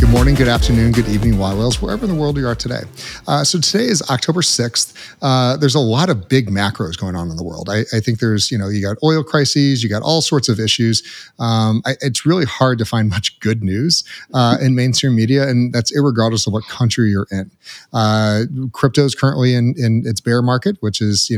Good morning, good afternoon, good evening, yWhales, wherever in the world you are today. So today is October 6th. There's a lot of big macros going on in the world. I think there's, you got oil crises, you got all sorts of issues. It's really hard to find much good news in mainstream media, and that's irregardless of what country you're in. Crypto is currently in its bear market, which is,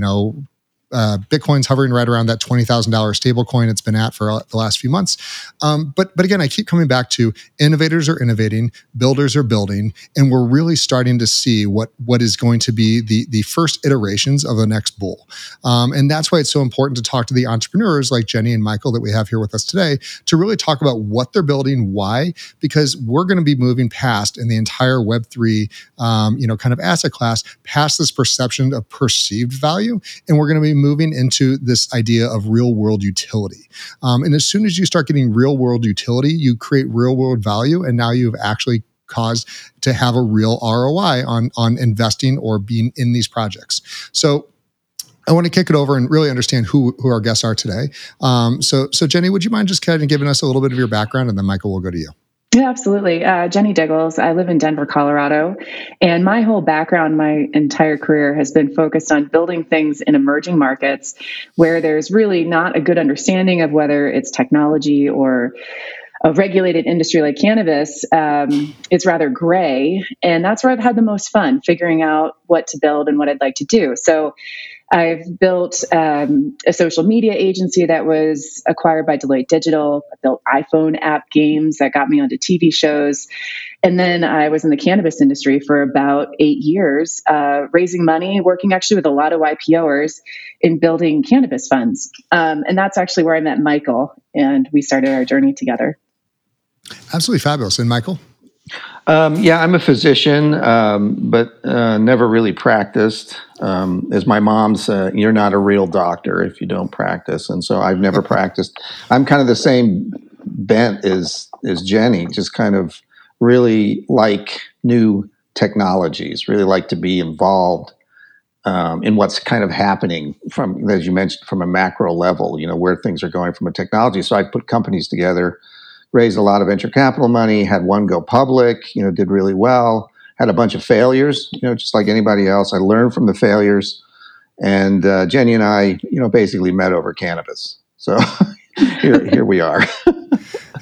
Bitcoin's hovering right around that $20,000 stable coin it's been at for the last few months. But again, I keep coming back to innovators are innovating, builders are building, and we're really starting to see what is going to be the first iterations of the next bull. And that's why it's so important to talk to the entrepreneurs like Jenny and Michael that we have here with us today to really talk about what they're building, why, because we're going to be moving past in the entire Web3 kind of asset class, past this perception of perceived value, and we're going to be moving into this idea of real world utility. And as soon as you start getting real world utility, you create real world value, and now you've actually caused to have a real ROI on investing or being in these projects. So I want to kick it over and really understand who our guests are today. So Jenny, would you mind just kind of giving us a little bit of your background, and then Michael will go to you. Yeah, absolutely. Jenny Diggles. I live in Denver, Colorado, and my whole background, my entire career has been focused on building things in emerging markets where there's really not a good understanding of whether it's technology or a regulated industry like cannabis. It's rather gray, and that's where I've had the most fun figuring out what to build and what I'd like to do. So I've built a social media agency that was acquired by Deloitte Digital. I built iPhone app games that got me onto TV shows. And then I was in the cannabis industry for about 8 years, raising money, working actually with a lot of YPOers in building cannabis funds. And that's actually where I met Michael, and we started our journey together. Absolutely fabulous. And Michael? I'm a physician, but never really practiced. As my mom said, you're not a real doctor if you don't practice. And so I've never practiced. I'm kind of the same bent as Jenny, just kind of really like new technologies, really like to be involved in what's kind of happening from, as you mentioned, from a macro level, where things are going from a technology. So I put companies together, raised a lot of venture capital money, had one go public, did really well, had a bunch of failures, just like anybody else. I learned from the failures. And Jenny and I, basically met over cannabis. So here we are.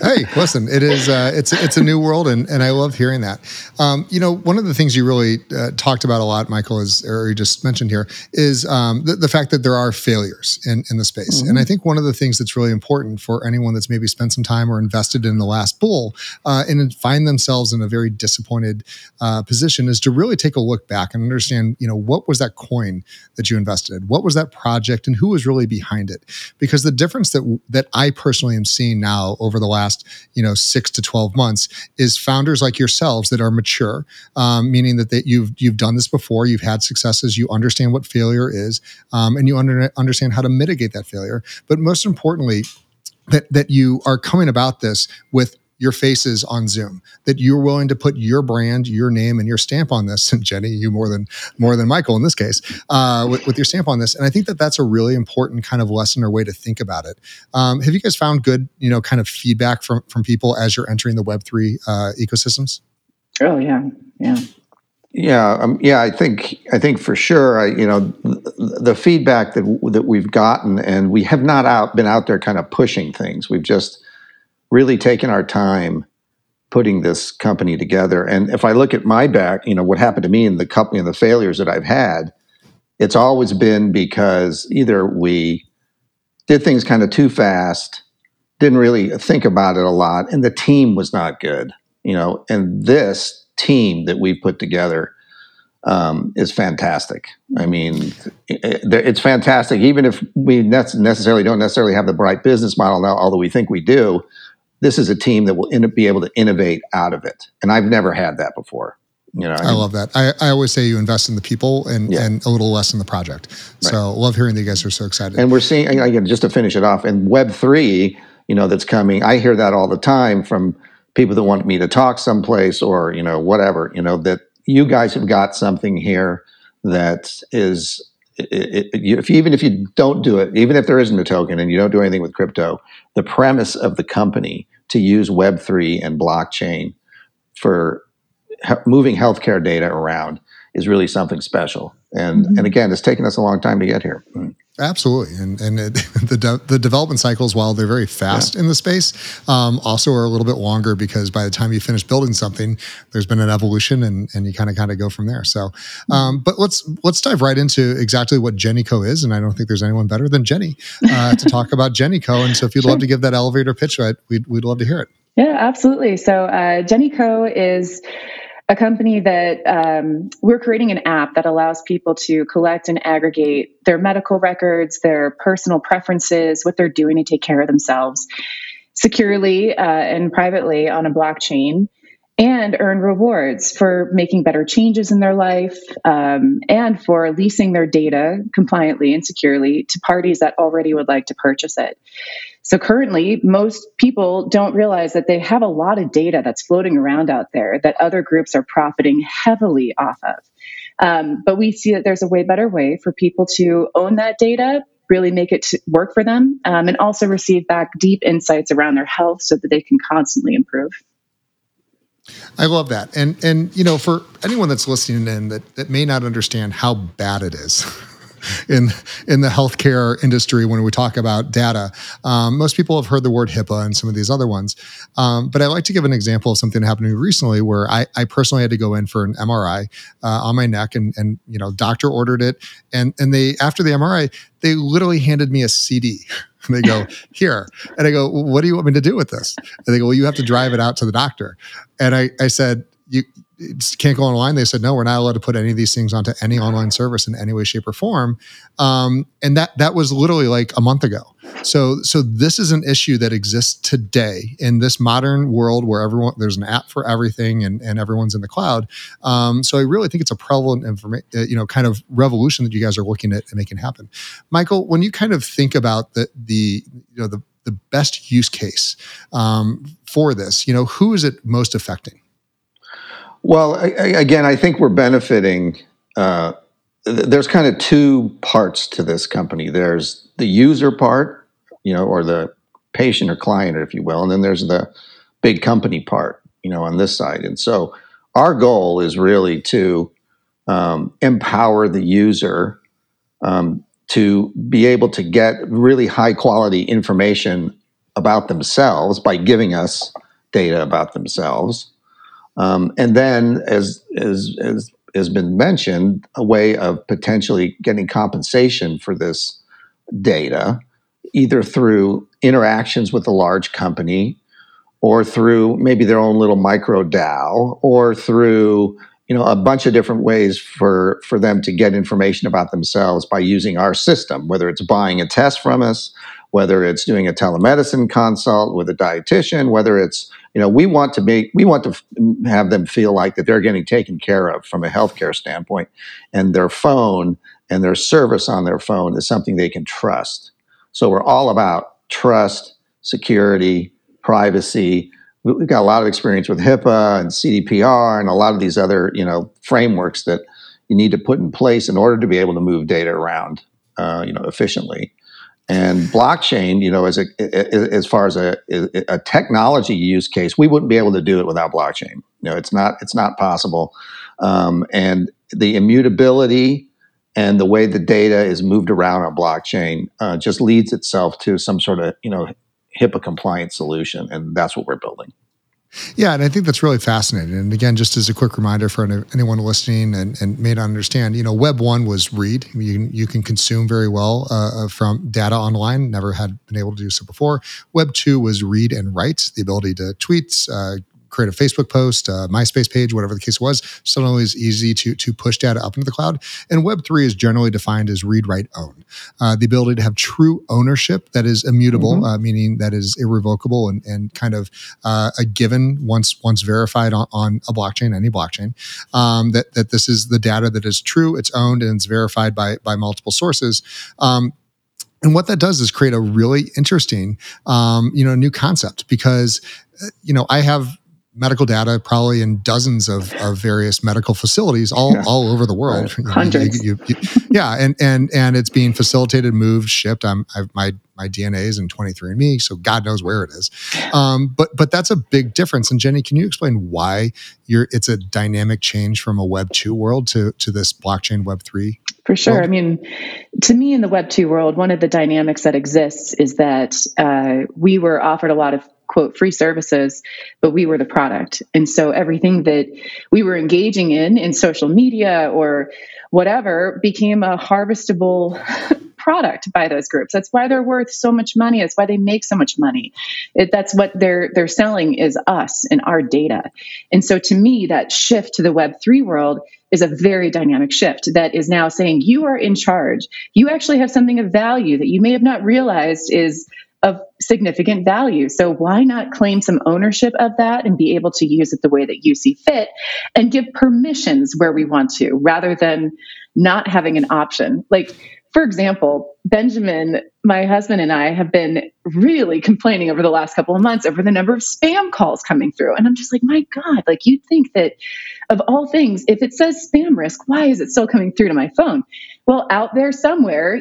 Hey, listen, it is, it's a new world, and I love hearing that. One of the things you really talked about a lot, Michael, you just mentioned here, is the fact that there are failures in the space. Mm-hmm. And I think one of the things that's really important for anyone that's maybe spent some time or invested in the last bull and find themselves in a very disappointed position is to really take a look back and understand, what was that coin that you invested in? What was that project, and who was really behind it? Because the difference that I personally am seeing now over the last 6 to 12 months is founders like yourselves that are mature, meaning that you've done this before, you've had successes, you understand what failure is, and you understand how to mitigate that failure. But most importantly, that you are coming about this with your faces on Zoom, that you're willing to put your brand, your name, and your stamp on this. And Jenny, you more than Michael in this case, with your stamp on this. And I think that that's a really important kind of lesson or way to think about it. Have you guys found good, kind of feedback from people as you're entering the Web3 ecosystems? Oh yeah. I think for sure, the feedback that we've gotten, and we have not been out there kind of pushing things. We've just really taken our time putting this company together. And if I look at my back, what happened to me in the company and the failures that I've had, it's always been because either we did things kind of too fast, didn't really think about it a lot, and the team was not good. And this team that we put together is fantastic. I mean, it's fantastic. Even if we don't necessarily have the bright business model now, although we think we do, this is a team that will be able to innovate out of it. And I've never had that before. You know, I love that. I always say you invest in the people and a little less in the project. Right. So love hearing that you guys are so excited. And we're seeing, again, just to finish it off, and Web3, that's coming. I hear that all the time from people that want me to talk someplace or, whatever, that you guys have got something here that is, even if you don't do it, even if there isn't a token and you don't do anything with crypto, the premise of the company to use Web3 and blockchain for moving healthcare data around is really something special. And and again, it's taken us a long time to get here. Absolutely. And the development cycles, while they're very fast in the space, also are a little bit longer, because by the time you finish building something, there's been an evolution and you kind of go from there. So, but let's dive right into exactly what JennyCo is. And I don't think there's anyone better than Jenny to talk about JennyCo. And so if you'd love to give that elevator pitch, we'd love to hear it. Yeah, absolutely. So JennyCo is a company that we're creating an app that allows people to collect and aggregate their medical records, their personal preferences, what they're doing to take care of themselves securely and privately on a blockchain, and earn rewards for making better changes in their life and for leasing their data compliantly and securely to parties that already would like to purchase it. So currently, most people don't realize that they have a lot of data that's floating around out there that other groups are profiting heavily off of. But we see that there's a way better way for people to own that data, really make it work for them, and also receive back deep insights around their health so that they can constantly improve. I love that. And for anyone that's listening in that may not understand how bad it is in the healthcare industry when we talk about data, most people have heard the word HIPAA and some of these other ones. But I like to give an example of something that happened to me recently where I personally had to go in for an MRI on my neck, and doctor ordered it. And they, after the MRI, they literally handed me a CD. And they go, here. And I go, well, what do you want me to do with this? And they go, well, you have to drive it out to the doctor. And I said, you can't go online. They said, no, we're not allowed to put any of these things onto any online service in any way, shape, or form. And that was literally like a month ago. So this is an issue that exists today in this modern world where there's an app for everything and everyone's in the cloud. So I really think it's a prevalent kind of revolution that you guys are looking at and making happen. Michael, when you kind of think about the best use case for this, who is it most affecting? Well, again, I think we're benefiting. There's kind of two parts to this company. There's the user part, or the patient or client, if you will, and then there's the big company part, on this side. And so our goal is really to empower the user to be able to get really high quality information about themselves by giving us data about themselves. And then, as has been mentioned, a way of potentially getting compensation for this data, either through interactions with a large company, or through maybe their own little micro DAO, or through a bunch of different ways for them to get information about themselves by using our system, whether it's buying a test from us, whether it's doing a telemedicine consult with a dietitian, whether it's, we want to have them feel like that they're getting taken care of from a healthcare standpoint, and their phone and their service on their phone is something they can trust. So we're all about trust, security, privacy. We've got a lot of experience with HIPAA and GDPR and a lot of these other, frameworks that you need to put in place in order to be able to move data around, efficiently. And blockchain, as far as a technology use case, we wouldn't be able to do it without blockchain. It's not possible. And the immutability and the way the data is moved around on blockchain just leads itself to some sort of HIPAA compliant solution, and that's what we're building. Yeah, and I think that's really fascinating. And again, just as a quick reminder for anyone listening and may not understand, Web 1 was read. You can consume very well from data online, never had been able to do so before. Web 2 was read and write, the ability to tweets, create a Facebook post, a MySpace page, whatever the case was. It's not always easy to push data up into the cloud. And Web3 is generally defined as read, write, own. The ability to have true ownership that is immutable, meaning that is irrevocable and kind of a given once verified on a blockchain, any blockchain, that this is the data that is true, it's owned, and it's verified by multiple sources. And what that does is create a really interesting, new concept because, I have medical data probably in dozens of various medical facilities all over the world. Hundreds. And it's being facilitated, moved, shipped. My DNA is in 23andMe, so God knows where it is. But that's a big difference. And Jenny, can you explain why it's a dynamic change from a Web 2 world to this blockchain Web 3? For sure. World? I mean, to me in the Web 2 world, one of the dynamics that exists is that we were offered a lot of quote free services, but we were the product. And so everything that we were engaging in social media or whatever became a harvestable product by those groups. That's why they're worth so much money. That's why they make so much money. That's what they're selling is us and our data. And so to me, that shift to the Web3 world is a very dynamic shift that is now saying you are in charge. You actually have something of value that you may have not realized is of significant value. So why not claim some ownership of that and be able to use it the way that you see fit and give permissions where we want to, rather than not having an option. Like, for example, Benjamin, my husband, and I have been really complaining over the last couple of months over the number of spam calls coming through. And I'm just like, my God, like you'd think that of all things, if it says spam risk, why is it still coming through to my phone? Well, out there somewhere,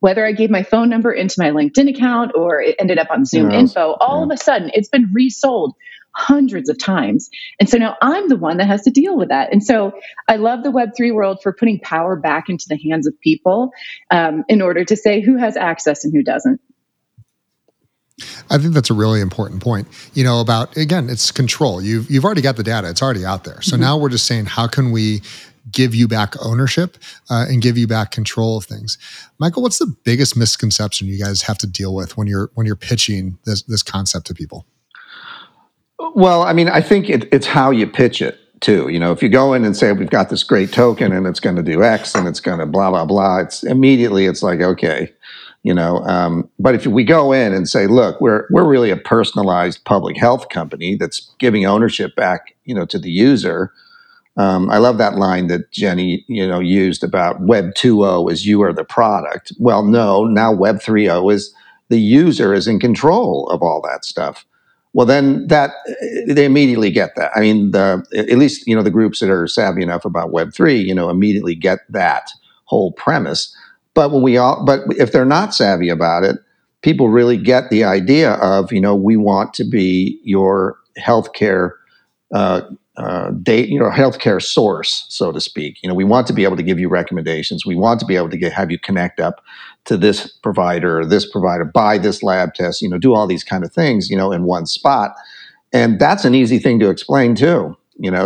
whether I gave my phone number into my LinkedIn account or it ended up on Zoom info, all of a sudden it's been resold hundreds of times. And so now I'm the one that has to deal with that. And so I love the Web3 world for putting power back into the hands of people in order to say who has access and who doesn't. I think that's a really important point, about, again, it's control. You've already got the data. It's already out there. So now we're just saying, how can we give you back ownership and give you back control of things? Michael, what's the biggest misconception you guys have to deal with when you're pitching this concept to people? Well, I mean, I think it's how you pitch it too. If you go in and say, we've got this great token and it's going to do X and it's going to blah, blah, blah, it's like, okay, but if we go in and say, look, we're really a personalized public health company that's giving ownership back, to the user. I love that line that Jenny, used about Web 2.0 is you are the product. Well, no, now Web 3.0 is the user is in control of all that stuff. Well, then that they immediately get that. I mean, at least the groups that are savvy enough about Web3, immediately get that whole premise. But if they're not savvy about it, people really get the idea of, we want to be your healthcare, healthcare source, so to speak. We want to be able to give you recommendations. We want to be able to have you connect up to this provider, or this provider, buy this lab test, do all these kind of things, in one spot. And that's an easy thing to explain too,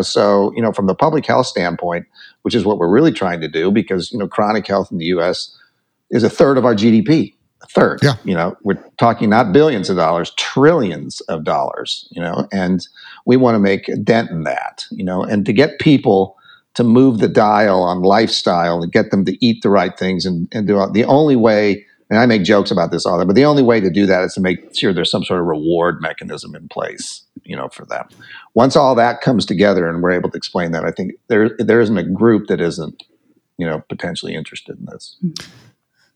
So, from the public health standpoint, which is what we're really trying to do because, chronic health in the U.S. is a third of our GDP. A third. Yeah. We're talking not billions of dollars, trillions of dollars, and we want to make a dent in that, and to get people to move the dial on lifestyle and get them to eat the right things and do all, the only way, and I make jokes about this all the time, but the only way to do that is to make sure there's some sort of reward mechanism in place, for them. Once all that comes together and we're able to explain that, I think there isn't a group that isn't, potentially interested in this.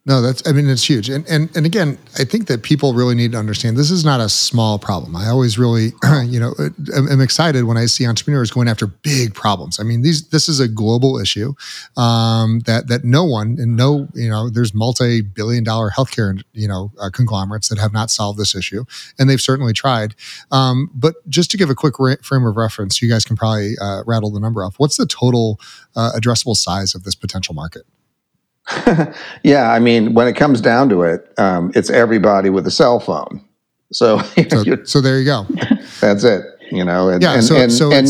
No, it's huge. And again, I think that people really need to understand this is not a small problem. I always really, am excited when I see entrepreneurs going after big problems. I mean, this is a global issue that no one there's multi-billion-dollar healthcare, conglomerates that have not solved this issue. And they've certainly tried. But just to give a quick frame of reference, you guys can probably rattle the number off. What's the total addressable size of this potential market? Yeah, I mean, when it comes down to it, it's everybody with a cell phone. So there you go. That's it. And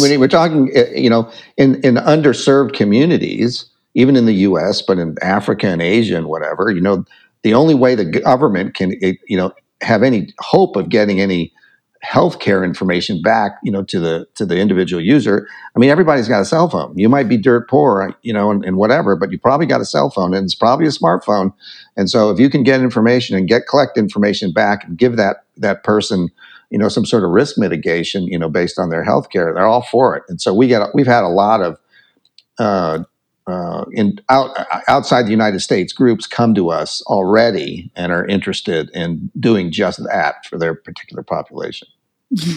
when we're talking, in underserved communities, even in the U.S., but in Africa and Asia and whatever, the only way the government can, have any hope of getting any healthcare information back, to the individual user. I mean, everybody's got a cell phone. You might be dirt poor, and whatever, but you probably got a cell phone, and it's probably a smartphone. And so, if you can get information and collect information back and give that person, some sort of risk mitigation, based on their healthcare, they're all for it. And so we've had a lot of outside the United States groups come to us already and are interested in doing just that for their particular population.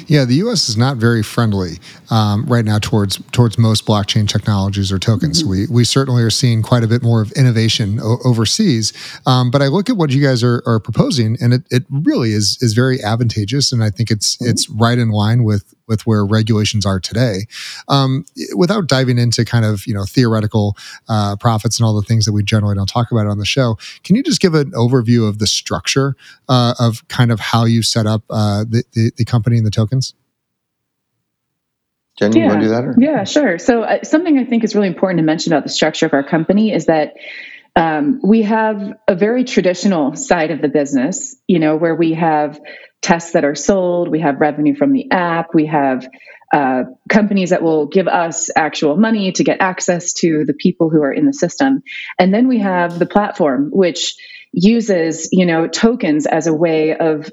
Yeah, the U.S. is not very friendly right now towards most blockchain technologies or tokens. Mm-hmm. We certainly are seeing quite a bit more of innovation overseas. But I look at what you guys are proposing, and it really is very advantageous, and I think it's right in line with where regulations are today. Without diving into kind of theoretical profits and all the things that we generally don't talk about on the show, can you just give an overview of the structure of kind of how you set up the company and the tokens? Jenny, you want to do that? Or? Yeah, sure. So something I think is really important to mention about the structure of our company is that we have a very traditional side of the business, where we have tests that are sold, we have revenue from the app, we have companies that will give us actual money to get access to the people who are in the system. And then we have the platform, which uses, tokens as a way of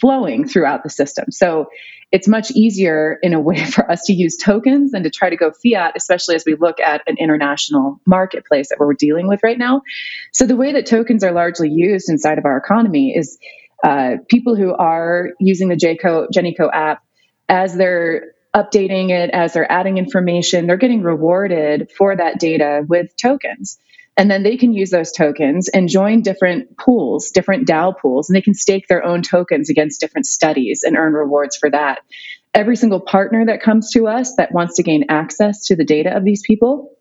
flowing throughout the system. So it's much easier in a way for us to use tokens than to try to go fiat, especially as we look at an international marketplace that we're dealing with right now. So the way that tokens are largely used inside of our economy is people who are using the JennyCo app, as they're updating it, as they're adding information, they're getting rewarded for that data with tokens. And then they can use those tokens and join different pools, different DAO pools, and they can stake their own tokens against different studies and earn rewards for that. Every single partner that comes to us that wants to gain access to the data of these people,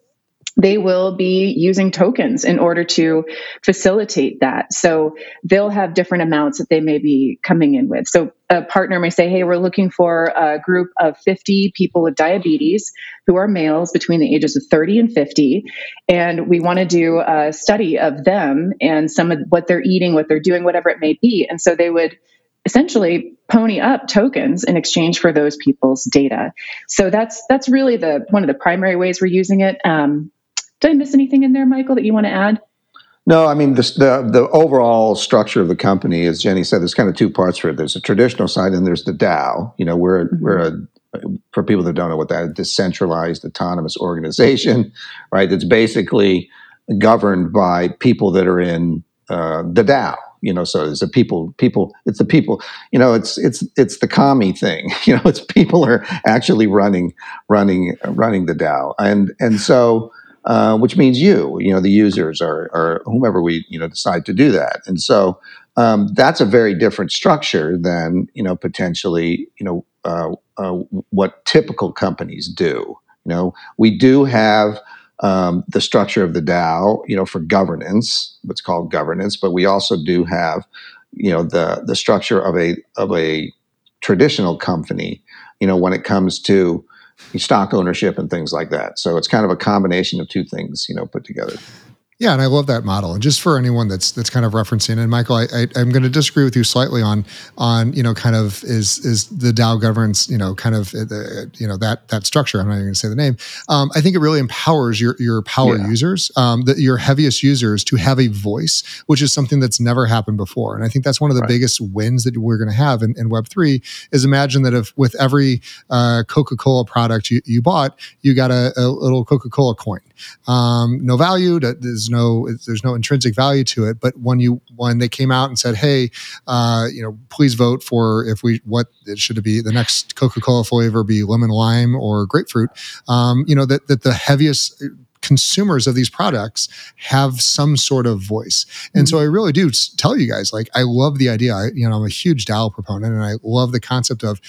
they will be using tokens in order to facilitate that. So they'll have different amounts that they may be coming in with. So a partner may say, hey, we're looking for a group of 50 people with diabetes who are males between the ages of 30 and 50. And we want to do a study of them and some of what they're eating, what they're doing, whatever it may be. And so they would essentially pony up tokens in exchange for those people's data. So that's really one of the primary ways we're using it. Did I miss anything in there, Michael, that you want to add? No, I mean, the overall structure of the company, as Jenny said, there's kind of two parts for it. There's a traditional side and there's the DAO. For people that don't know what that is, a decentralized autonomous organization, right? That's basically governed by people that are in the DAO. So it's the people, it's the people, it's the commie thing, it's people are actually running the DAO. And so, which means the users or whomever we, decide to do that. And so that's a very different structure than, potentially, what typical companies do. We do have the structure of the DAO, for governance, what's called governance, but we also do have, the structure of a traditional company, when it comes to stock ownership and things like that. So it's kind of a combination of two things, put together. Yeah, and I love that model. And just for anyone that's kind of referencing, and Michael, I'm going to disagree with you slightly on kind of is the DAO governance, kind of that structure. I'm not even going to say the name. I think it really empowers your power users, your heaviest users, to have a voice, which is something that's never happened before. And I think that's one of the biggest wins that we're going to have in Web3. Is imagine that if with every Coca-Cola product you bought, you got a little Coca-Cola coin. No value. There's no intrinsic value to it. But when they came out and said, hey, please vote for should it be the next Coca-Cola flavor be lemon lime or grapefruit. That the heaviest consumers of these products have some sort of voice. And so I really do tell you guys, I love the idea. I'm a huge DAO proponent, and I love the concept of,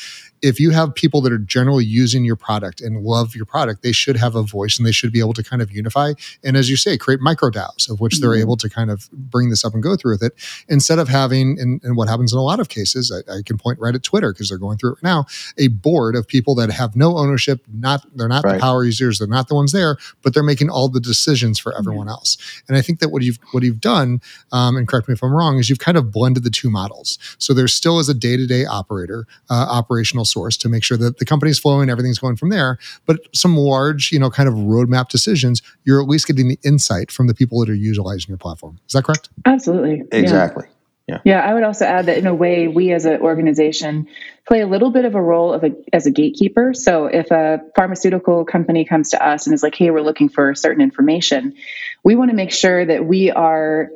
if you have people that are generally using your product and love your product, they should have a voice and they should be able to kind of unify. And as you say, create micro DAOs of which they're able to kind of bring this up and go through with it, instead of having, and what happens in a lot of cases, I can point right at Twitter because they're going through it now, a board of people that have no ownership, they're not the power users, they're not the ones there, but they're making making all the decisions for everyone else. And I think that what you've done, and correct me if I'm wrong, is you've kind of blended the two models. So there still is a day-to-day operator, operational source to make sure that the company's flowing, everything's going from there. But some large, kind of roadmap decisions, you're at least getting the insight from the people that are utilizing your platform. Is that correct? Absolutely. Exactly. Yeah. Yeah, I would also add that in a way, we as an organization play a little bit of a role as a gatekeeper. So if a pharmaceutical company comes to us and is like, hey, we're looking for certain information, we want to make sure that we are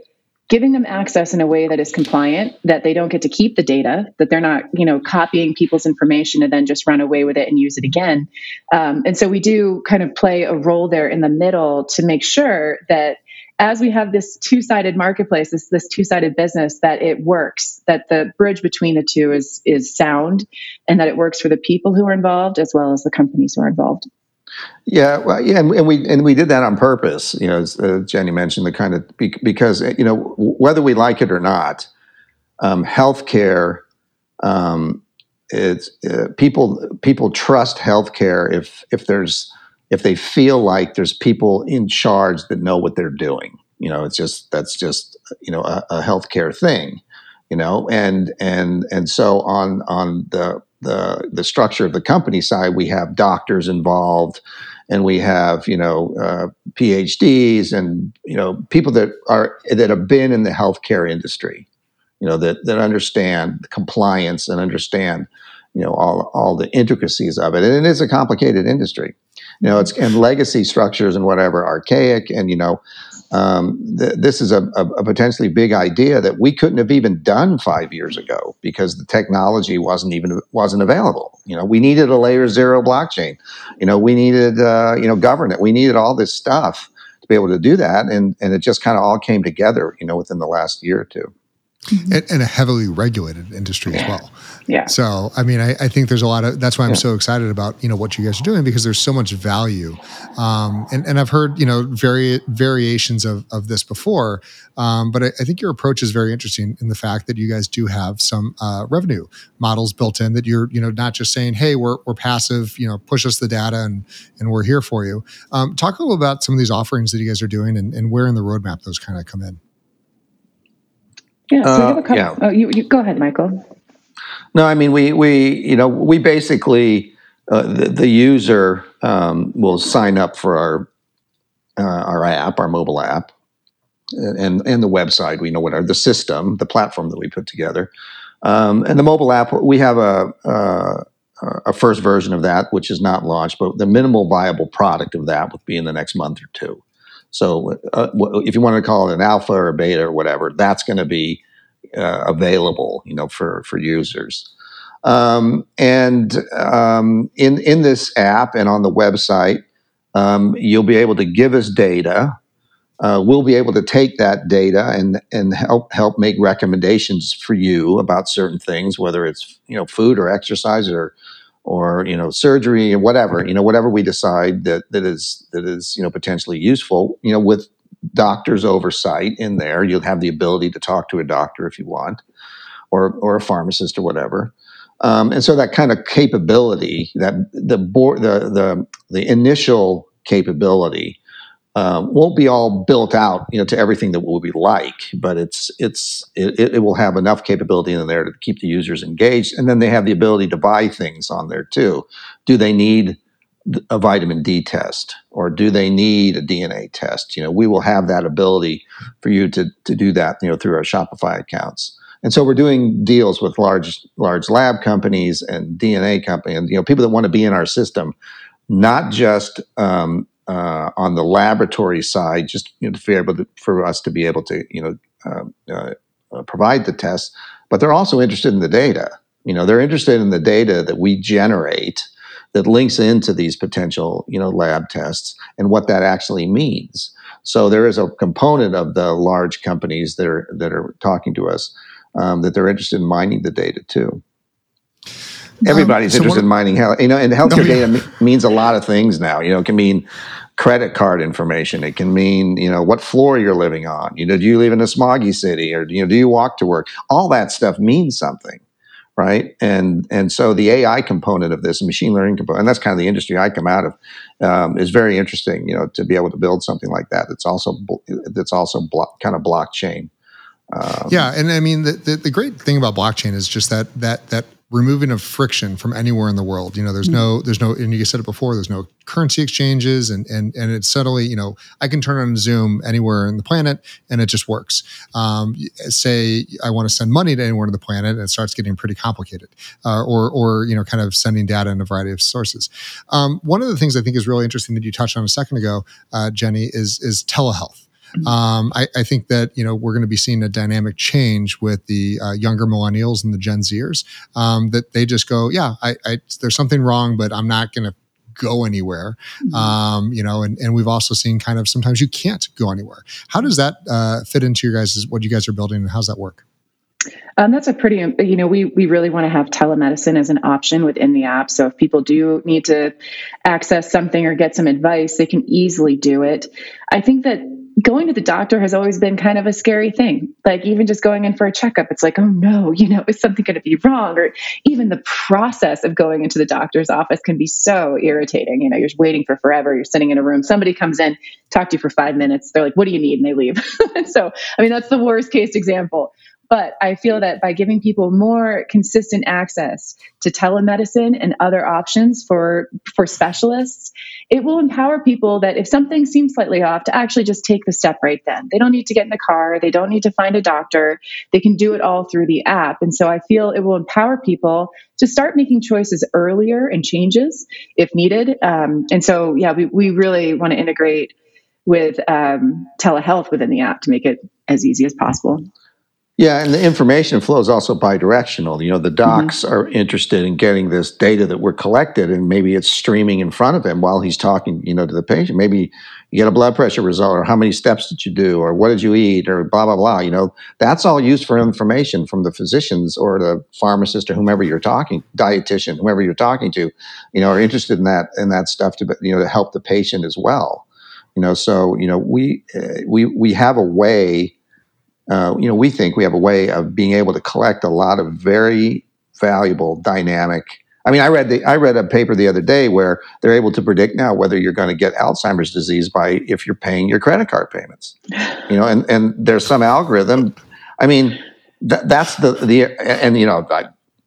giving them access in a way that is compliant, that they don't get to keep the data, that they're not, copying people's information and then just run away with it and use it again. And so we do kind of play a role there in the middle to make sure that as we have this two-sided marketplace, this two-sided business, that it works, that the bridge between the two is sound, and that it works for the people who are involved as well as the companies who are involved. Yeah, well, yeah, and we did that on purpose. As Jenny mentioned, the kind of because whether we like it or not, healthcare, it's people trust healthcare if they feel like there's people in charge that know what they're doing. That's just a healthcare thing, and so on the structure of the company side, we have doctors involved, and we have PhDs and people that have been in the healthcare industry, that understand compliance and understand all the intricacies of it. And it is a complicated industry. It's and legacy structures and whatever, archaic, and this is a potentially big idea that we couldn't have even done 5 years ago because the technology wasn't available. We needed a Layer Zero blockchain. We needed governance. We needed all this stuff to be able to do that, and it just kind of all came together, within the last year or two. Mm-hmm. And a heavily regulated industry as well. Yeah. So, I think there's a lot of, that's why I'm so excited about, what you guys are doing, because there's so much value. And I've heard, variations of this before, but I think your approach is very interesting in the fact that you guys do have some revenue models built in that you're, not just saying, hey, we're passive, push us the data and we're here for you. Talk a little about some of these offerings that you guys are doing and where in the roadmap those kind of come in. Yeah, so we have a couple. Yeah. Oh, you go ahead, Michael. No, we basically the user will sign up for our app, our mobile app, and the website. We know what the system, the platform that we put together, and the mobile app. We have a first version of that, which is not launched, but the minimal viable product of that would be in the next month or two. So if you want to call it an alpha or a beta or whatever, that's going to be available, for users. In this app and on the website, you'll be able to give us data. We'll be able to take that data and help make recommendations for you about certain things, whether it's food or exercise or surgery or whatever, whatever we decide that is potentially useful, with doctor's oversight in there. You'll have the ability to talk to a doctor if you want, or a pharmacist or whatever. And so that kind of capability, that the initial capability won't be all built out, to everything that will be like, but it will have enough capability in there to keep the users engaged, and then they have the ability to buy things on there too. Do they need a vitamin D test, or do they need a DNA test? We will have that ability for you to do that, through our Shopify accounts. And so we're doing deals with large lab companies and DNA companies, and people that want to be in our system, not just on the laboratory side, just for us to be able to provide the tests, but they're also interested in the data. They're interested in the data that we generate that links into these potential lab tests and what that actually means. So there is a component of the large companies that are talking to us that they're interested in mining the data too. Everybody's interested in mining health, and healthcare data means a lot of things now. It can mean credit card information. It can mean, what floor you're living on. Do you live in a smoggy city, or do you walk to work? All that stuff means something, right? And so the AI component of this, machine learning component, and that's kind of the industry I come out of, is very interesting. You know, to be able to build something like that that's also kind of blockchain. Yeah, and I mean the great thing about blockchain is just that removing of friction from anywhere in the world. You know, there's no, and you said it before, there's no currency exchanges and it's subtly, you know, I can turn on Zoom anywhere in the planet and it just works. Say I want to send money to anywhere on the planet and it starts getting pretty complicated, or, you know, kind of sending data in a variety of sources. One of the things I think is really interesting that you touched on a second ago, Jenny, is telehealth. I think that, you know, we're going to be seeing a dynamic change with the younger millennials and the Gen Zers, that they just go, yeah, there's something wrong, but I'm not going to go anywhere. You know, and we've also seen kind of sometimes you can't go anywhere. How does that fit into your guys' what you guys are building, and how's that work? That's a pretty, you know, we really want to have telemedicine as an option within the app. So if people do need to access something or get some advice, they can easily do it. I think that going to the doctor has always been kind of a scary thing. Like even just going in for a checkup, it's like, oh no, you know, is something going to be wrong? Or even the process of going into the doctor's office can be so irritating. You know, you're just waiting for forever. You're sitting in a room. Somebody comes in, talk to you for 5 minutes. They're like, what do you need? And they leave. So, I mean, that's the worst case example. But I feel that by giving people more consistent access to telemedicine and other options for specialists, it will empower people that if something seems slightly off to actually just take the step right then. They don't need to get in the car. They don't need to find a doctor. They can do it all through the app. And so I feel it will empower people to start making choices earlier and changes if needed. And so, yeah, we really want to integrate with telehealth within the app to make it as easy as possible. Yeah, and the information flow is also bidirectional. You know, the docs are interested in getting this data that we're collected, and maybe it's streaming in front of him while he's talking, you know, to the patient. Maybe you get a blood pressure result, or how many steps did you do, or what did you eat, or blah, blah, blah. You know, that's all used for information from the physicians or the pharmacist or whomever you're talking, dietitian, whomever you're talking to, you know, are interested in that stuff to, you know, to help the patient as well. You know, so, you know, we have a way. You know, we think we have a way of being able to collect a lot of very valuable dynamic. I mean, I read a paper the other day where they're able to predict now whether you're going to get Alzheimer's disease by if you're paying your credit card payments. You know, and there's some algorithm. I mean, that's the and you know,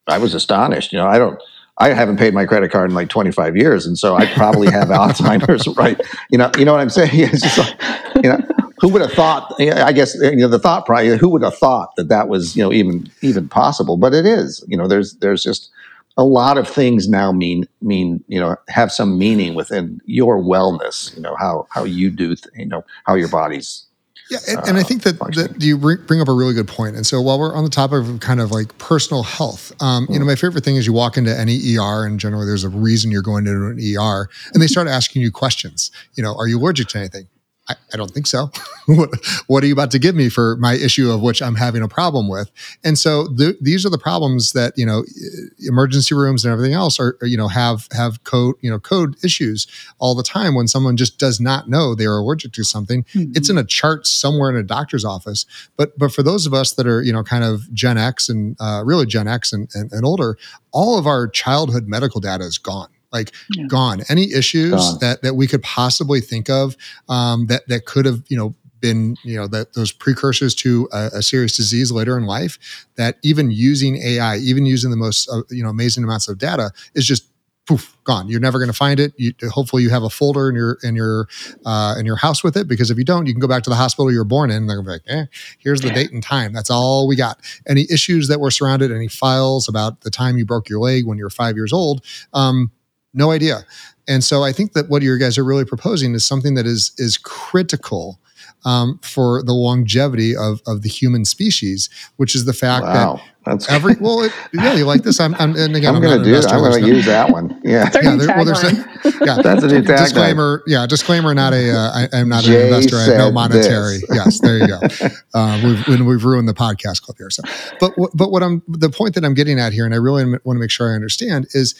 I was astonished. You know, I haven't paid my credit card in like 25 years, and so I probably have Alzheimer's, right? You know what I'm saying? It's just like, you know. Who would have thought? I guess, you know, the thought probably. Who would have thought that was, you know, even possible? But it is. You know, there's just a lot of things now mean, you know, have some meaning within your wellness. You know, how you do, you know, how your body's. Yeah, and I think that you bring up a really good point. And so while we're on the topic of kind of like personal health, you know, my favorite thing is you walk into any ER, and generally there's a reason you're going into an ER, and they start asking you questions. You know, are you allergic to anything? I don't think so. What are you about to give me for my issue of which I'm having a problem with? And so these are the problems that, you know, emergency rooms and everything else are, you know, have code issues all the time when someone just does not know they are allergic to something. It's in a chart somewhere in a doctor's office. But for those of us that are, you know, kind of Gen X and really Gen X and older, all of our childhood medical data is gone. Gone. Any issues that we could possibly think of that could have, you know, been, you know, that those precursors to a serious disease later in life, that even using AI, even using the most, you know, amazing amounts of data is just poof, gone. You're never going to find it. Hopefully you have a folder in your house with it, because if you don't, you can go back to the hospital you were born in, and they're going to be like, here's the date and time. That's all we got. Any issues that were surrounded, any files about the time you broke your leg when you were 5 years old, no idea. And so I think that what you guys are really proposing is something that is critical for the longevity of the human species, which is the fact that you like this. I'm going to do it. I'm going to use that one. Yeah. That's a new tagline. Disclaimer. Yeah. Disclaimer. Not a. I'm not an investor. I have no monetary. Yes. There you go. We've ruined the podcast club here. So, but what the point that I'm getting at here, and I really want to make sure I understand, is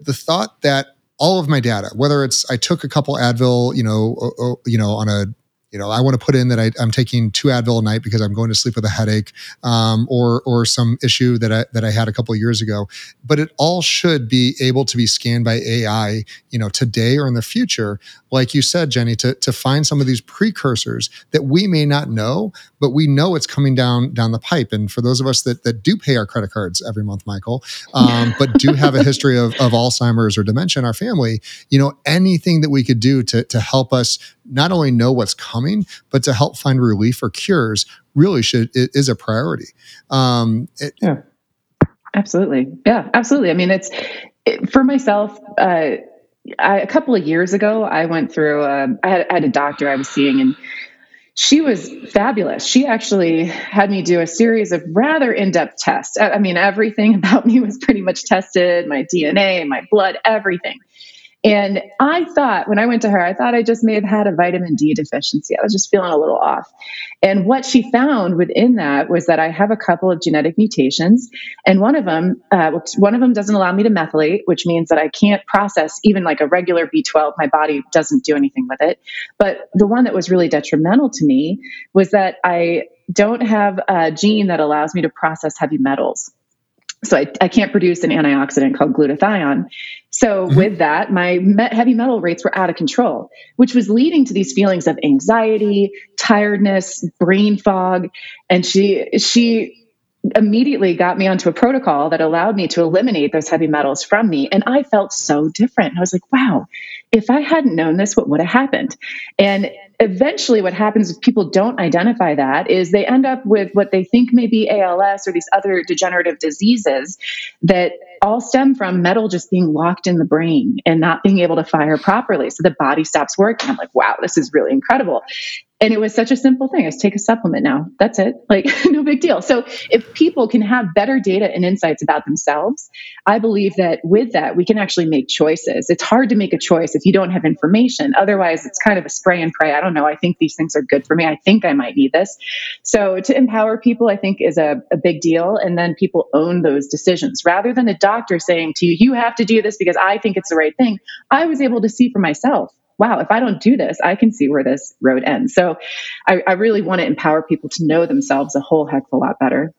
the thought that all of my data, whether it's I took a couple Advil, you know, on a you know, I want to put in that I'm taking 2 Advil a night because I'm going to sleep with a headache, or some issue that I had a couple of years ago. But it all should be able to be scanned by AI, you know, today or in the future, like you said, Jenny, to find some of these precursors that we may not know, but we know it's coming down the pipe. And for those of us that do pay our credit cards every month, Michael, but do have a history of Alzheimer's or dementia in our family, you know, anything that we could do to help us not only know what's coming, but to help find relief or cures really is a priority. Absolutely. I mean, for myself, a couple of years ago, I went through, I had a doctor I was seeing, and she was fabulous. She actually had me do a series of rather in-depth tests. I mean, everything about me was pretty much tested, my DNA, my blood, everything. And I thought, when I went to her, I thought I just may have had a vitamin D deficiency. I was just feeling a little off. And what she found within that was that I have a couple of genetic mutations. And one of them doesn't allow me to methylate, which means that I can't process even like a regular B12. My body doesn't do anything with it. But the one that was really detrimental to me was that I don't have a gene that allows me to process heavy metals. So I can't produce an antioxidant called glutathione. So with that, my heavy metal rates were out of control, which was leading to these feelings of anxiety, tiredness, brain fog. And she immediately got me onto a protocol that allowed me to eliminate those heavy metals from me. And I felt so different. I was like, wow, if I hadn't known this, what would have happened? And eventually what happens if people don't identify that is they end up with what they think may be ALS or these other degenerative diseases that all stem from metal just being locked in the brain and not being able to fire properly. So the body stops working. I'm like, wow, this is really incredible. And it was such a simple thing. I just take a supplement now. That's it. Like, no big deal. So if people can have better data and insights about themselves, I believe that with that, we can actually make choices. It's hard to make a choice if you don't have information. Otherwise, it's kind of a spray and pray. I don't know. I think these things are good for me. I think I might need this. So to empower people, I think, is a big deal. And then people own those decisions. Rather than a doctor saying to you, you have to do this because I think it's the right thing, I was able to see for myself, wow, if I don't do this, I can see where this road ends. So I really want to empower people to know themselves a whole heck of a lot better.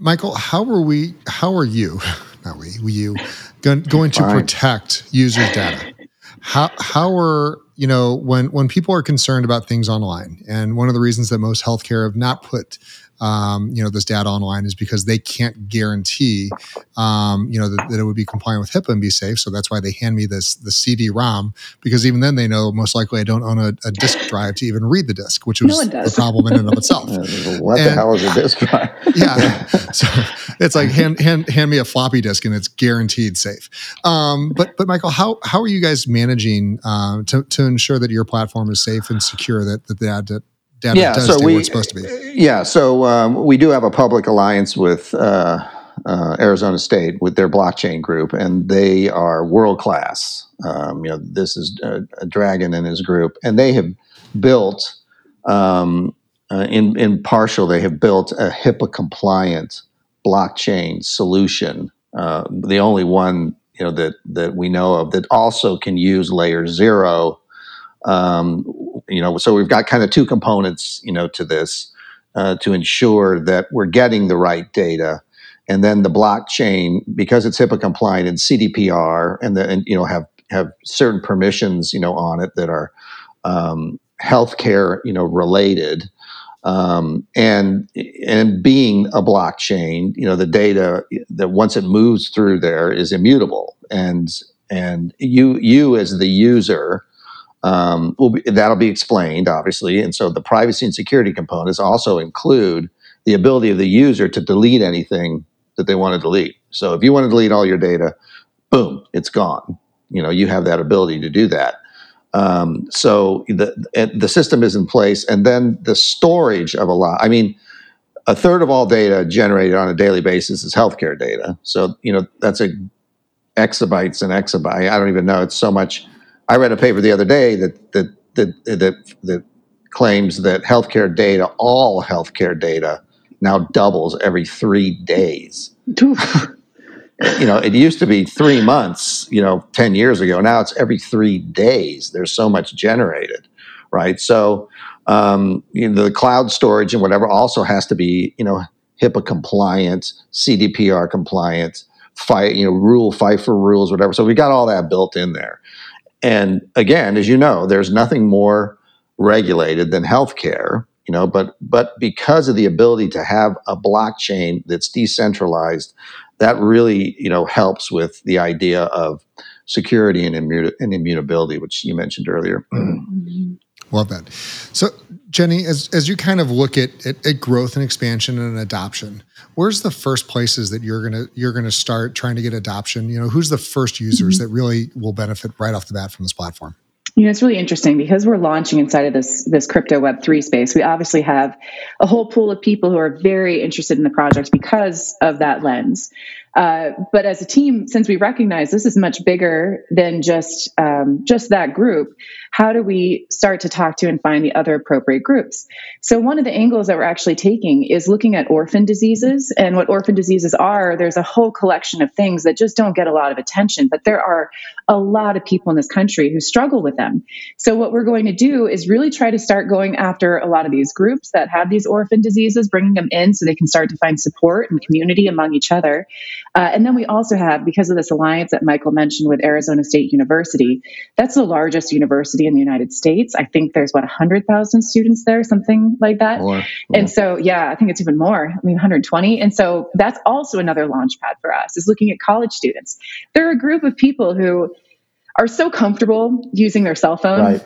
Michael, how are you going to protect users' data? When people are concerned about things online, and one of the reasons that most healthcare have not put this data online is because they can't guarantee, that it would be compliant with HIPAA and be safe. So that's why they hand me the CD-ROM, because even then they know most likely I don't own a disk drive to even read the disk, which was the problem in and of itself. The hell is a disk drive? Yeah. So it's like hand me a floppy disk and it's guaranteed safe. But Michael, how are you guys managing to ensure that your platform is safe and secure, that the ad data does do what it's supposed to be? Yeah, so we do have a public alliance with Arizona State with their blockchain group, and they are world class. This is a Dragon and his group, and they have built, they have built a HIPAA compliant blockchain solution, the only one that we know of that also can use Layer Zero. So we've got kind of two components, to this, to ensure that we're getting the right data, and then the blockchain, because it's HIPAA compliant and GDPR, have certain permissions, on it that are healthcare, related, and being a blockchain, the data that once it moves through there is immutable, and you as the user. That'll be explained, obviously. And so the privacy and security components also include the ability of the user to delete anything that they want to delete. So if you want to delete all your data, boom, it's gone. You have that ability to do that. So the system is in place. And then the storage of a third of all data generated on a daily basis is healthcare data. So, that's exabytes and exabytes. I don't even know. It's so much. I read a paper the other day that claims that all healthcare data, now doubles every 3 days. It used to be 3 months, 10 years ago. Now it's every 3 days. There's so much generated. right? So the cloud storage and whatever also has to be HIPAA compliant, CDPR compliant, FIFO rules, whatever. So we got all that built in there. And again, as you know, there's nothing more regulated than healthcare, but because of the ability to have a blockchain that's decentralized, that really, helps with the idea of security and immutability, which you mentioned earlier. Mm-hmm. Love that. So Jenny, as you kind of look at growth and expansion and adoption, where's the first places that you're gonna start trying to get adoption? Who's the first users that really will benefit right off the bat from this platform? It's really interesting because we're launching inside of this crypto Web3 space. We obviously have a whole pool of people who are very interested in the project because of that lens. But as a team, since we recognize this is much bigger than just that group, how do we start to talk to and find the other appropriate groups? So one of the angles that we're actually taking is looking at orphan diseases, and what orphan diseases are, there's a whole collection of things that just don't get a lot of attention, but there are a lot of people in this country who struggle with them. So what we're going to do is really try to start going after a lot of these groups that have these orphan diseases, bringing them in so they can start to find support and community among each other. And then we also have, because of this alliance that Michael mentioned with Arizona State University, that's the largest university in the United States. I think there's, 100,000 students there, something like that. More. And so, I think it's even more, 120. And so that's also another launch pad for us, is looking at college students. They're a group of people who are so comfortable using their cell phone. Right.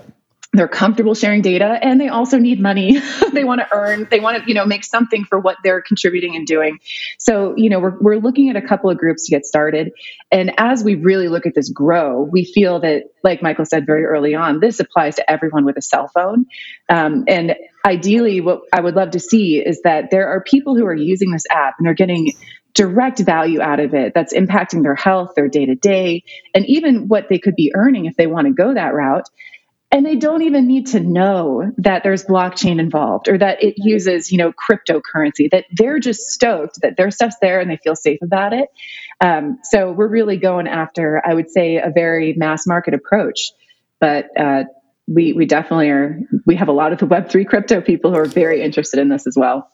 They're comfortable sharing data, and they also need money. They want to earn, they want to, make something for what they're contributing and doing. So, we're looking at a couple of groups to get started. And as we really look at this grow, we feel that, like Michael said very early on, this applies to everyone with a cell phone. And ideally, what I would love to see is that there are people who are using this app and they're getting direct value out of it that's impacting their health, their day-to-day, and even what they could be earning if they want to go that route. And they don't even need to know that there's blockchain involved or that it uses, cryptocurrency, that they're just stoked that their stuff's there and they feel safe about it. So we're really going after, I would say, a very mass market approach. But we definitely are, we have a lot of the Web3 crypto people who are very interested in this as well.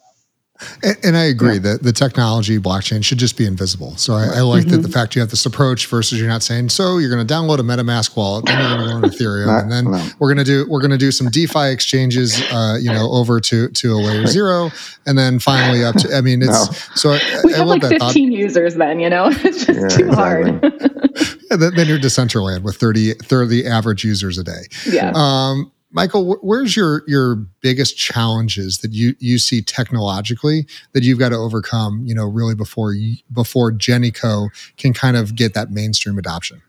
And I agree that the technology blockchain should just be invisible. So I like that the fact you have this approach versus you're not saying, so you're going to download a MetaMask wallet, then you're going to go on Ethereum, and then we're going to do some DeFi exchanges, over to a Layer Zero, and then finally up to. We have like 15 users. Then it's just too hard. Then you're Decentraland with 30 average users a day. Yeah. Michael, where's your biggest challenges that you see technologically that you've got to overcome, really before JennyCo can kind of get that mainstream adoption?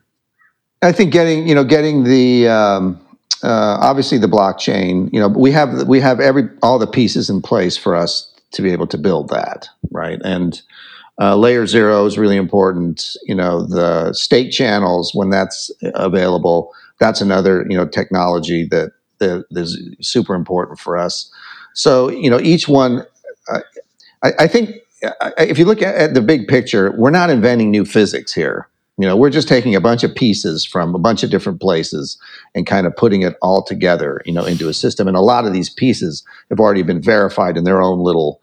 I think getting the obviously the blockchain, but we have all the pieces in place for us to be able to build that, right? And Layer Zero is really important. The state channels, when that's available, that's another technology that is super important for us. So, each one, I think if you look at the big picture, we're not inventing new physics here. We're just taking a bunch of pieces from a bunch of different places and kind of putting it all together, into a system. And a lot of these pieces have already been verified in their own little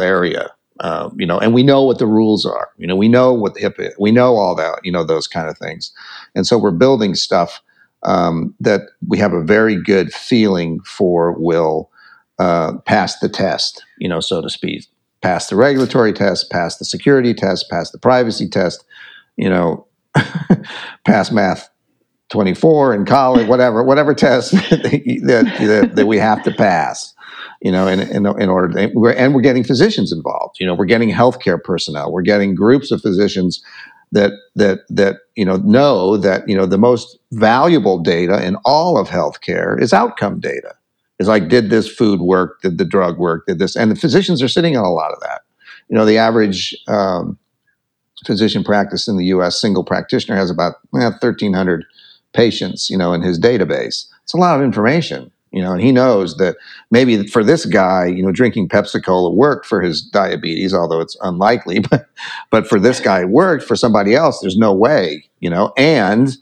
area, and we know what the rules are, we know what the HIPAA, we know all that, those kind of things. And so we're building stuff that we have a very good feeling for will pass the test, so to speak, pass the regulatory test, pass the security test, pass the privacy test, pass math 24 in college, whatever test that we have to pass, in order to, we're getting physicians involved, we're getting healthcare personnel, we're getting groups of physicians that the most valuable data in all of healthcare is outcome data. It's like, did this food work? Did the drug work? Did this? And the physicians are sitting on a lot of that. The average physician practice in the U.S. single practitioner has about 1,300 patients, in his database. It's a lot of information, and he knows that maybe for this guy, drinking Pepsi-Cola worked for his diabetes, although it's unlikely, but for this guy it worked. For somebody else, there's no way, and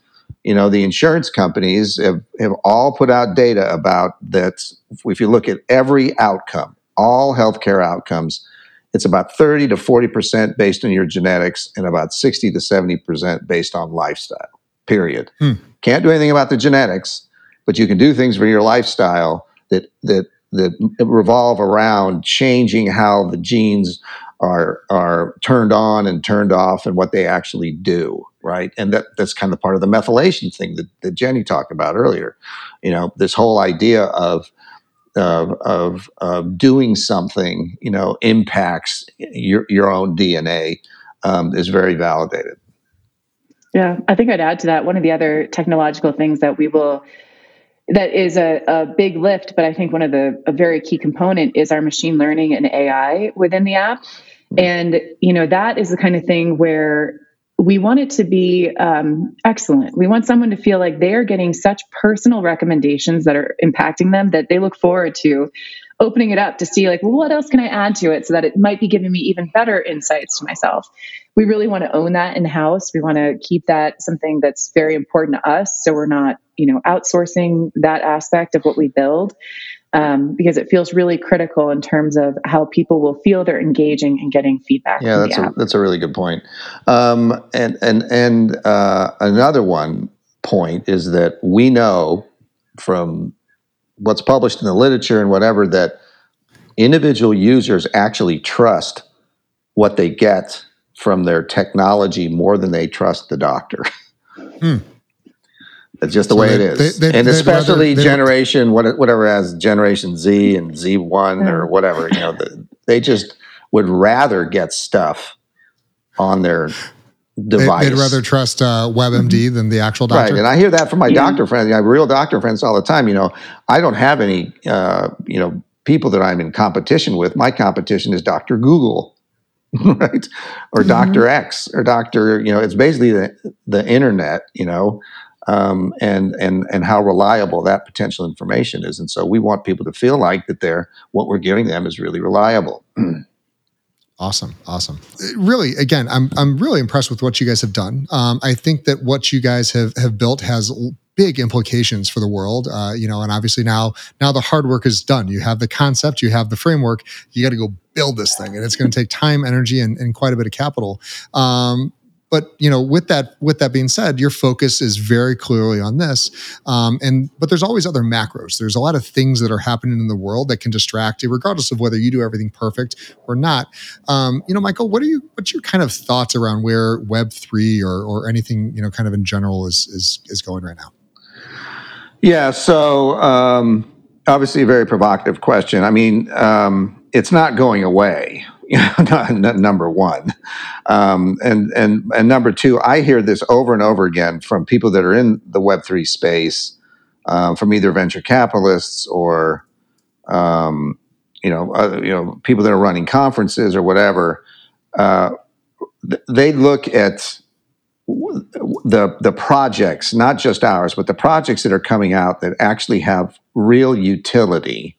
You know, the insurance companies have all put out data about that. If you look at every outcome, all healthcare outcomes, it's about 30 to 40% based on your genetics and about 60 to 70% based on lifestyle, period. Can't do anything about the genetics, but you can do things for your lifestyle that revolve around changing how the genes are turned on and turned off and what they actually do, right? And that's kind of part of the methylation thing that Jenny talked about earlier. You know, this whole idea of doing something, you know, impacts your own DNA is very validated. Yeah, I think I'd add to that one of the other technological things that is a big lift, but I think one of a very key component is our machine learning and AI within the app. And, you know, that is the kind of thing where we want it to be excellent. We want someone to feel like they are getting such personal recommendations that are impacting them that they look forward to opening it up to see like, well, what else can I add to it so that it might be giving me even better insights to myself. We really want to own that in-house. We want to keep that something that's very important to us. So we're not, you know, outsourcing that aspect of what we build because it feels really critical in terms of how people will feel they're engaging and getting feedback. Yeah, that's a really good point. And another one point is that we know from what's published in the literature and whatever, that individual users actually trust what they get from their technology more than they trust the doctor. That's just the way it is. And especially Generation Z and Z1 or whatever, you know, they just would rather get stuff on their device. They'd rather trust WebMD than the actual doctor. Right, and I hear that from my doctor friends, my real doctor friends all the time. You know, I don't have any, people that I'm in competition with. My competition is Dr. Google, right? Or Dr. X, or Dr., you know, it's basically the internet, you know, and how reliable that potential information is. And so we want people to feel like that what we're giving them is really reliable. Awesome. Really, again, I'm really impressed with what you guys have done. I think that what you guys have built has big implications for the world, and obviously now the hard work is done. You have the concept, you have the framework, you got to go build this thing, and it's going to take time, energy, and quite a bit of capital. But you know, with that being said, your focus is very clearly on this. But there's always other macros. There's a lot of things that are happening in the world that can distract you, regardless of whether you do everything perfect or not. Michael, what's your kind of thoughts around where Web3 or anything, you know, kind of in general is going right now? Yeah. So obviously, a very provocative question. I mean, it's not going away. Number one. And number two, I hear this over and over again from people that are in the Web3 space, from either venture capitalists or, people that are running conferences or whatever. They look at the projects, not just ours, but the projects that are coming out that actually have real utility,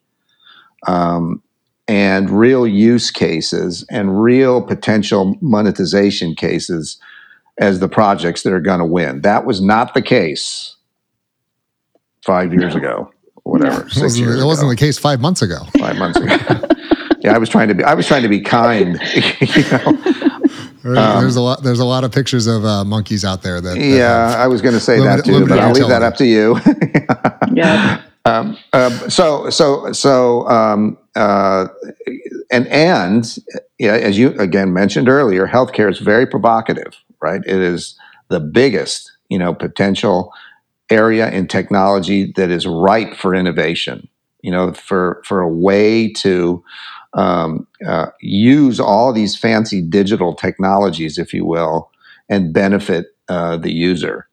and real use cases and real potential monetization cases as the projects that are going to win. That was not the case 5 years ago, whatever. Yeah. 6 years ago. It wasn't the case 5 months ago. 5 months ago. Yeah, I was trying to be kind. You know? There's a lot of pictures of monkeys out there. I was going to say that too, but I'll leave that up to you. Yeah. As you again mentioned earlier, healthcare is very provocative, right? It is the biggest, potential area in technology that is ripe for innovation, for a way to use all these fancy digital technologies, if you will, and benefit the user.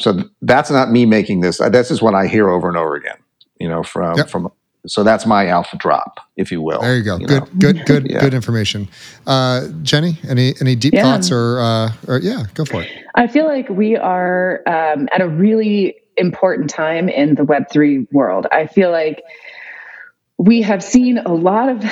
So that's not me making this. That's just what I hear over and over again, so that's my alpha drop, if you will. There you go. Good, yeah. Good information. Jenny, any deep thoughts or go for it. I feel like we are at a really important time in the Web3 world. I feel like we have seen a lot of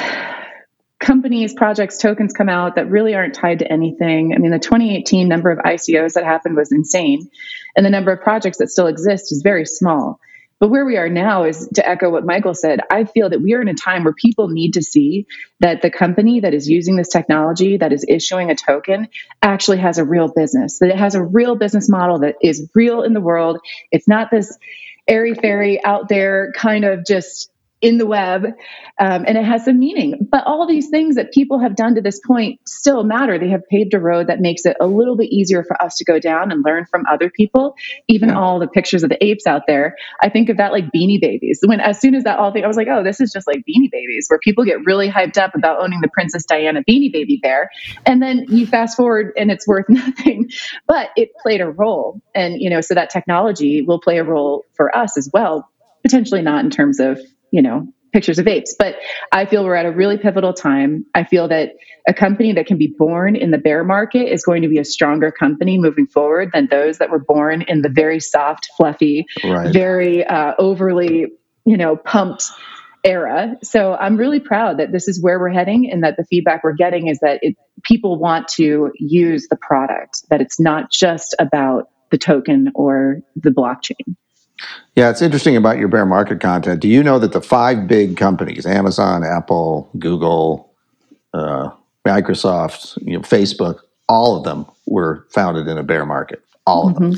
companies, projects, tokens come out that really aren't tied to anything. I mean, the 2018 number of ICOs that happened was insane, and the number of projects that still exist is very small. But where we are now is, to echo what Michael said, I feel that we are in a time where people need to see that the company that is using this technology, that is issuing a token, actually has a real business, that it has a real business model that is real in the world. It's not this airy-fairy out there kind of just in the web, and it has some meaning. But all these things that people have done to this point still matter. They have paved a road that makes it a little bit easier for us to go down and learn from other people, even all the pictures of the apes out there. I think of that like Beanie Babies. When, as soon as that all thing, I was like, oh, this is just like Beanie Babies, where people get really hyped up about owning the Princess Diana Beanie Baby bear. And then you fast forward and it's worth nothing, but it played a role. And, you know, so that technology will play a role for us as well, potentially not in terms of, you know, pictures of apes. But I feel we're at a really pivotal time. I feel that a company that can be born in the bear market is going to be a stronger company moving forward than those that were born in the very soft, fluffy, very overly, you know, pumped era. So I'm really proud that this is where we're heading, and that the feedback we're getting is that people want to use the product, that it's not just about the token or the blockchain. Yeah, it's interesting about your bear market content. Do you know that the five big companies, Amazon, Apple, Google, Microsoft, you know, Facebook, all of them were founded in a bear market, all of them,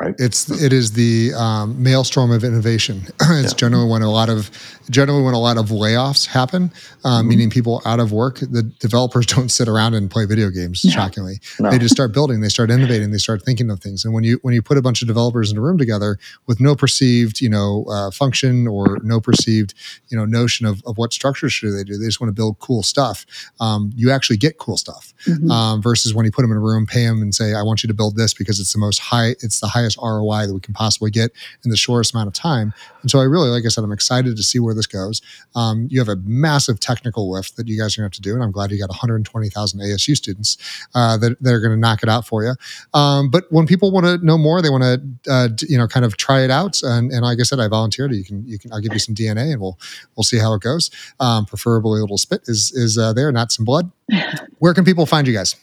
right? It is the maelstrom of innovation. It's generally when a lot of layoffs happen, meaning people out of work. The developers don't sit around and play video games. Shockingly, they just start building, they start innovating, they start thinking of things. And when you put a bunch of developers in a room together with no perceived, function or no perceived, notion of what structure should they do, they just want to build cool stuff. You actually get cool stuff versus when you put them in a room, pay them, and say, "I want you to build this because it's the highest ROI that we can possibly get in the shortest amount of time." And so I really, like I said, I'm excited to see where this goes. You have a massive technical lift that you guys are going to have to do, and I'm glad you got 120,000 ASU students that are going to knock it out for you. But when people want to know more, they want to kind of try it out. And like I said, I volunteered. I'll give you some DNA, and we'll see how it goes. Preferably a little spit is there, not some blood. Where can people find you guys?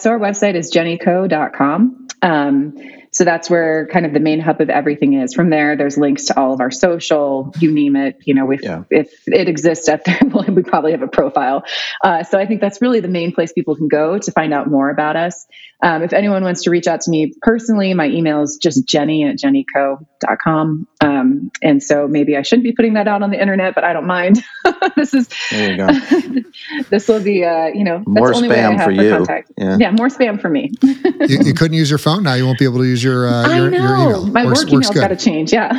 So our website is JennyCo.com. So that's where kind of the main hub of everything is. From there, there's links to all of our social, you name it. If it exists out there, we probably have a profile. So I think that's really the main place people can go to find out more about us. If anyone wants to reach out to me personally, my email is just jenny@jennyco.com. And so maybe I shouldn't be putting that out on the internet, but I don't mind. There you go. This will be, more spam for you. Yeah, more spam for me. You couldn't use your phone now. You won't be able to use your email. My work email's got to change. Yeah.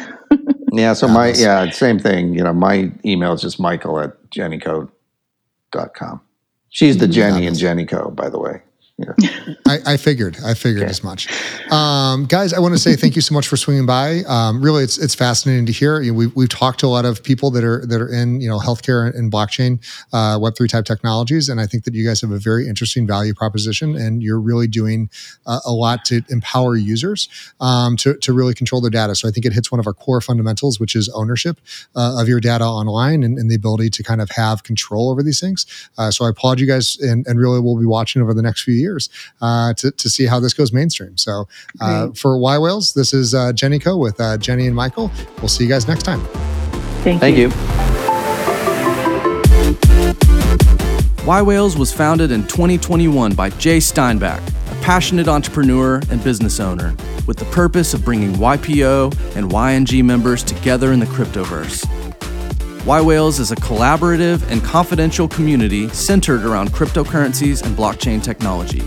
Same thing. My email is just michael@jennyco.com. She's the Jenny and JennyCo, by the way. Yeah. I figured as much. Guys, I want to say thank you so much for swinging by. Really, it's fascinating to hear. We've talked to a lot of people that are in healthcare and blockchain, Web3 type technologies, and I think that you guys have a very interesting value proposition, and you're really doing a lot to empower users to really control their data. So I think it hits one of our core fundamentals, which is ownership of your data online and the ability to kind of have control over these things. So I applaud you guys, and really we'll be watching over the next few years. To see how this goes mainstream. So for yWhales, this is JennyCo with Jenny and Michael. We'll see you guys next time. Thank you. yWhales was founded in 2021 by Jay Steinbach, a passionate entrepreneur and business owner, with the purpose of bringing YPO and YNG members together in the cryptoverse. yWhales is a collaborative and confidential community centered around cryptocurrencies and blockchain technology,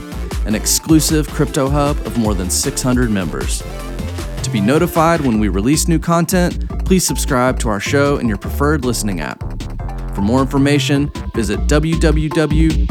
an exclusive crypto hub of more than 600 members. To be notified when we release new content, please subscribe to our show in your preferred listening app. For more information, visit www.ywhales.com.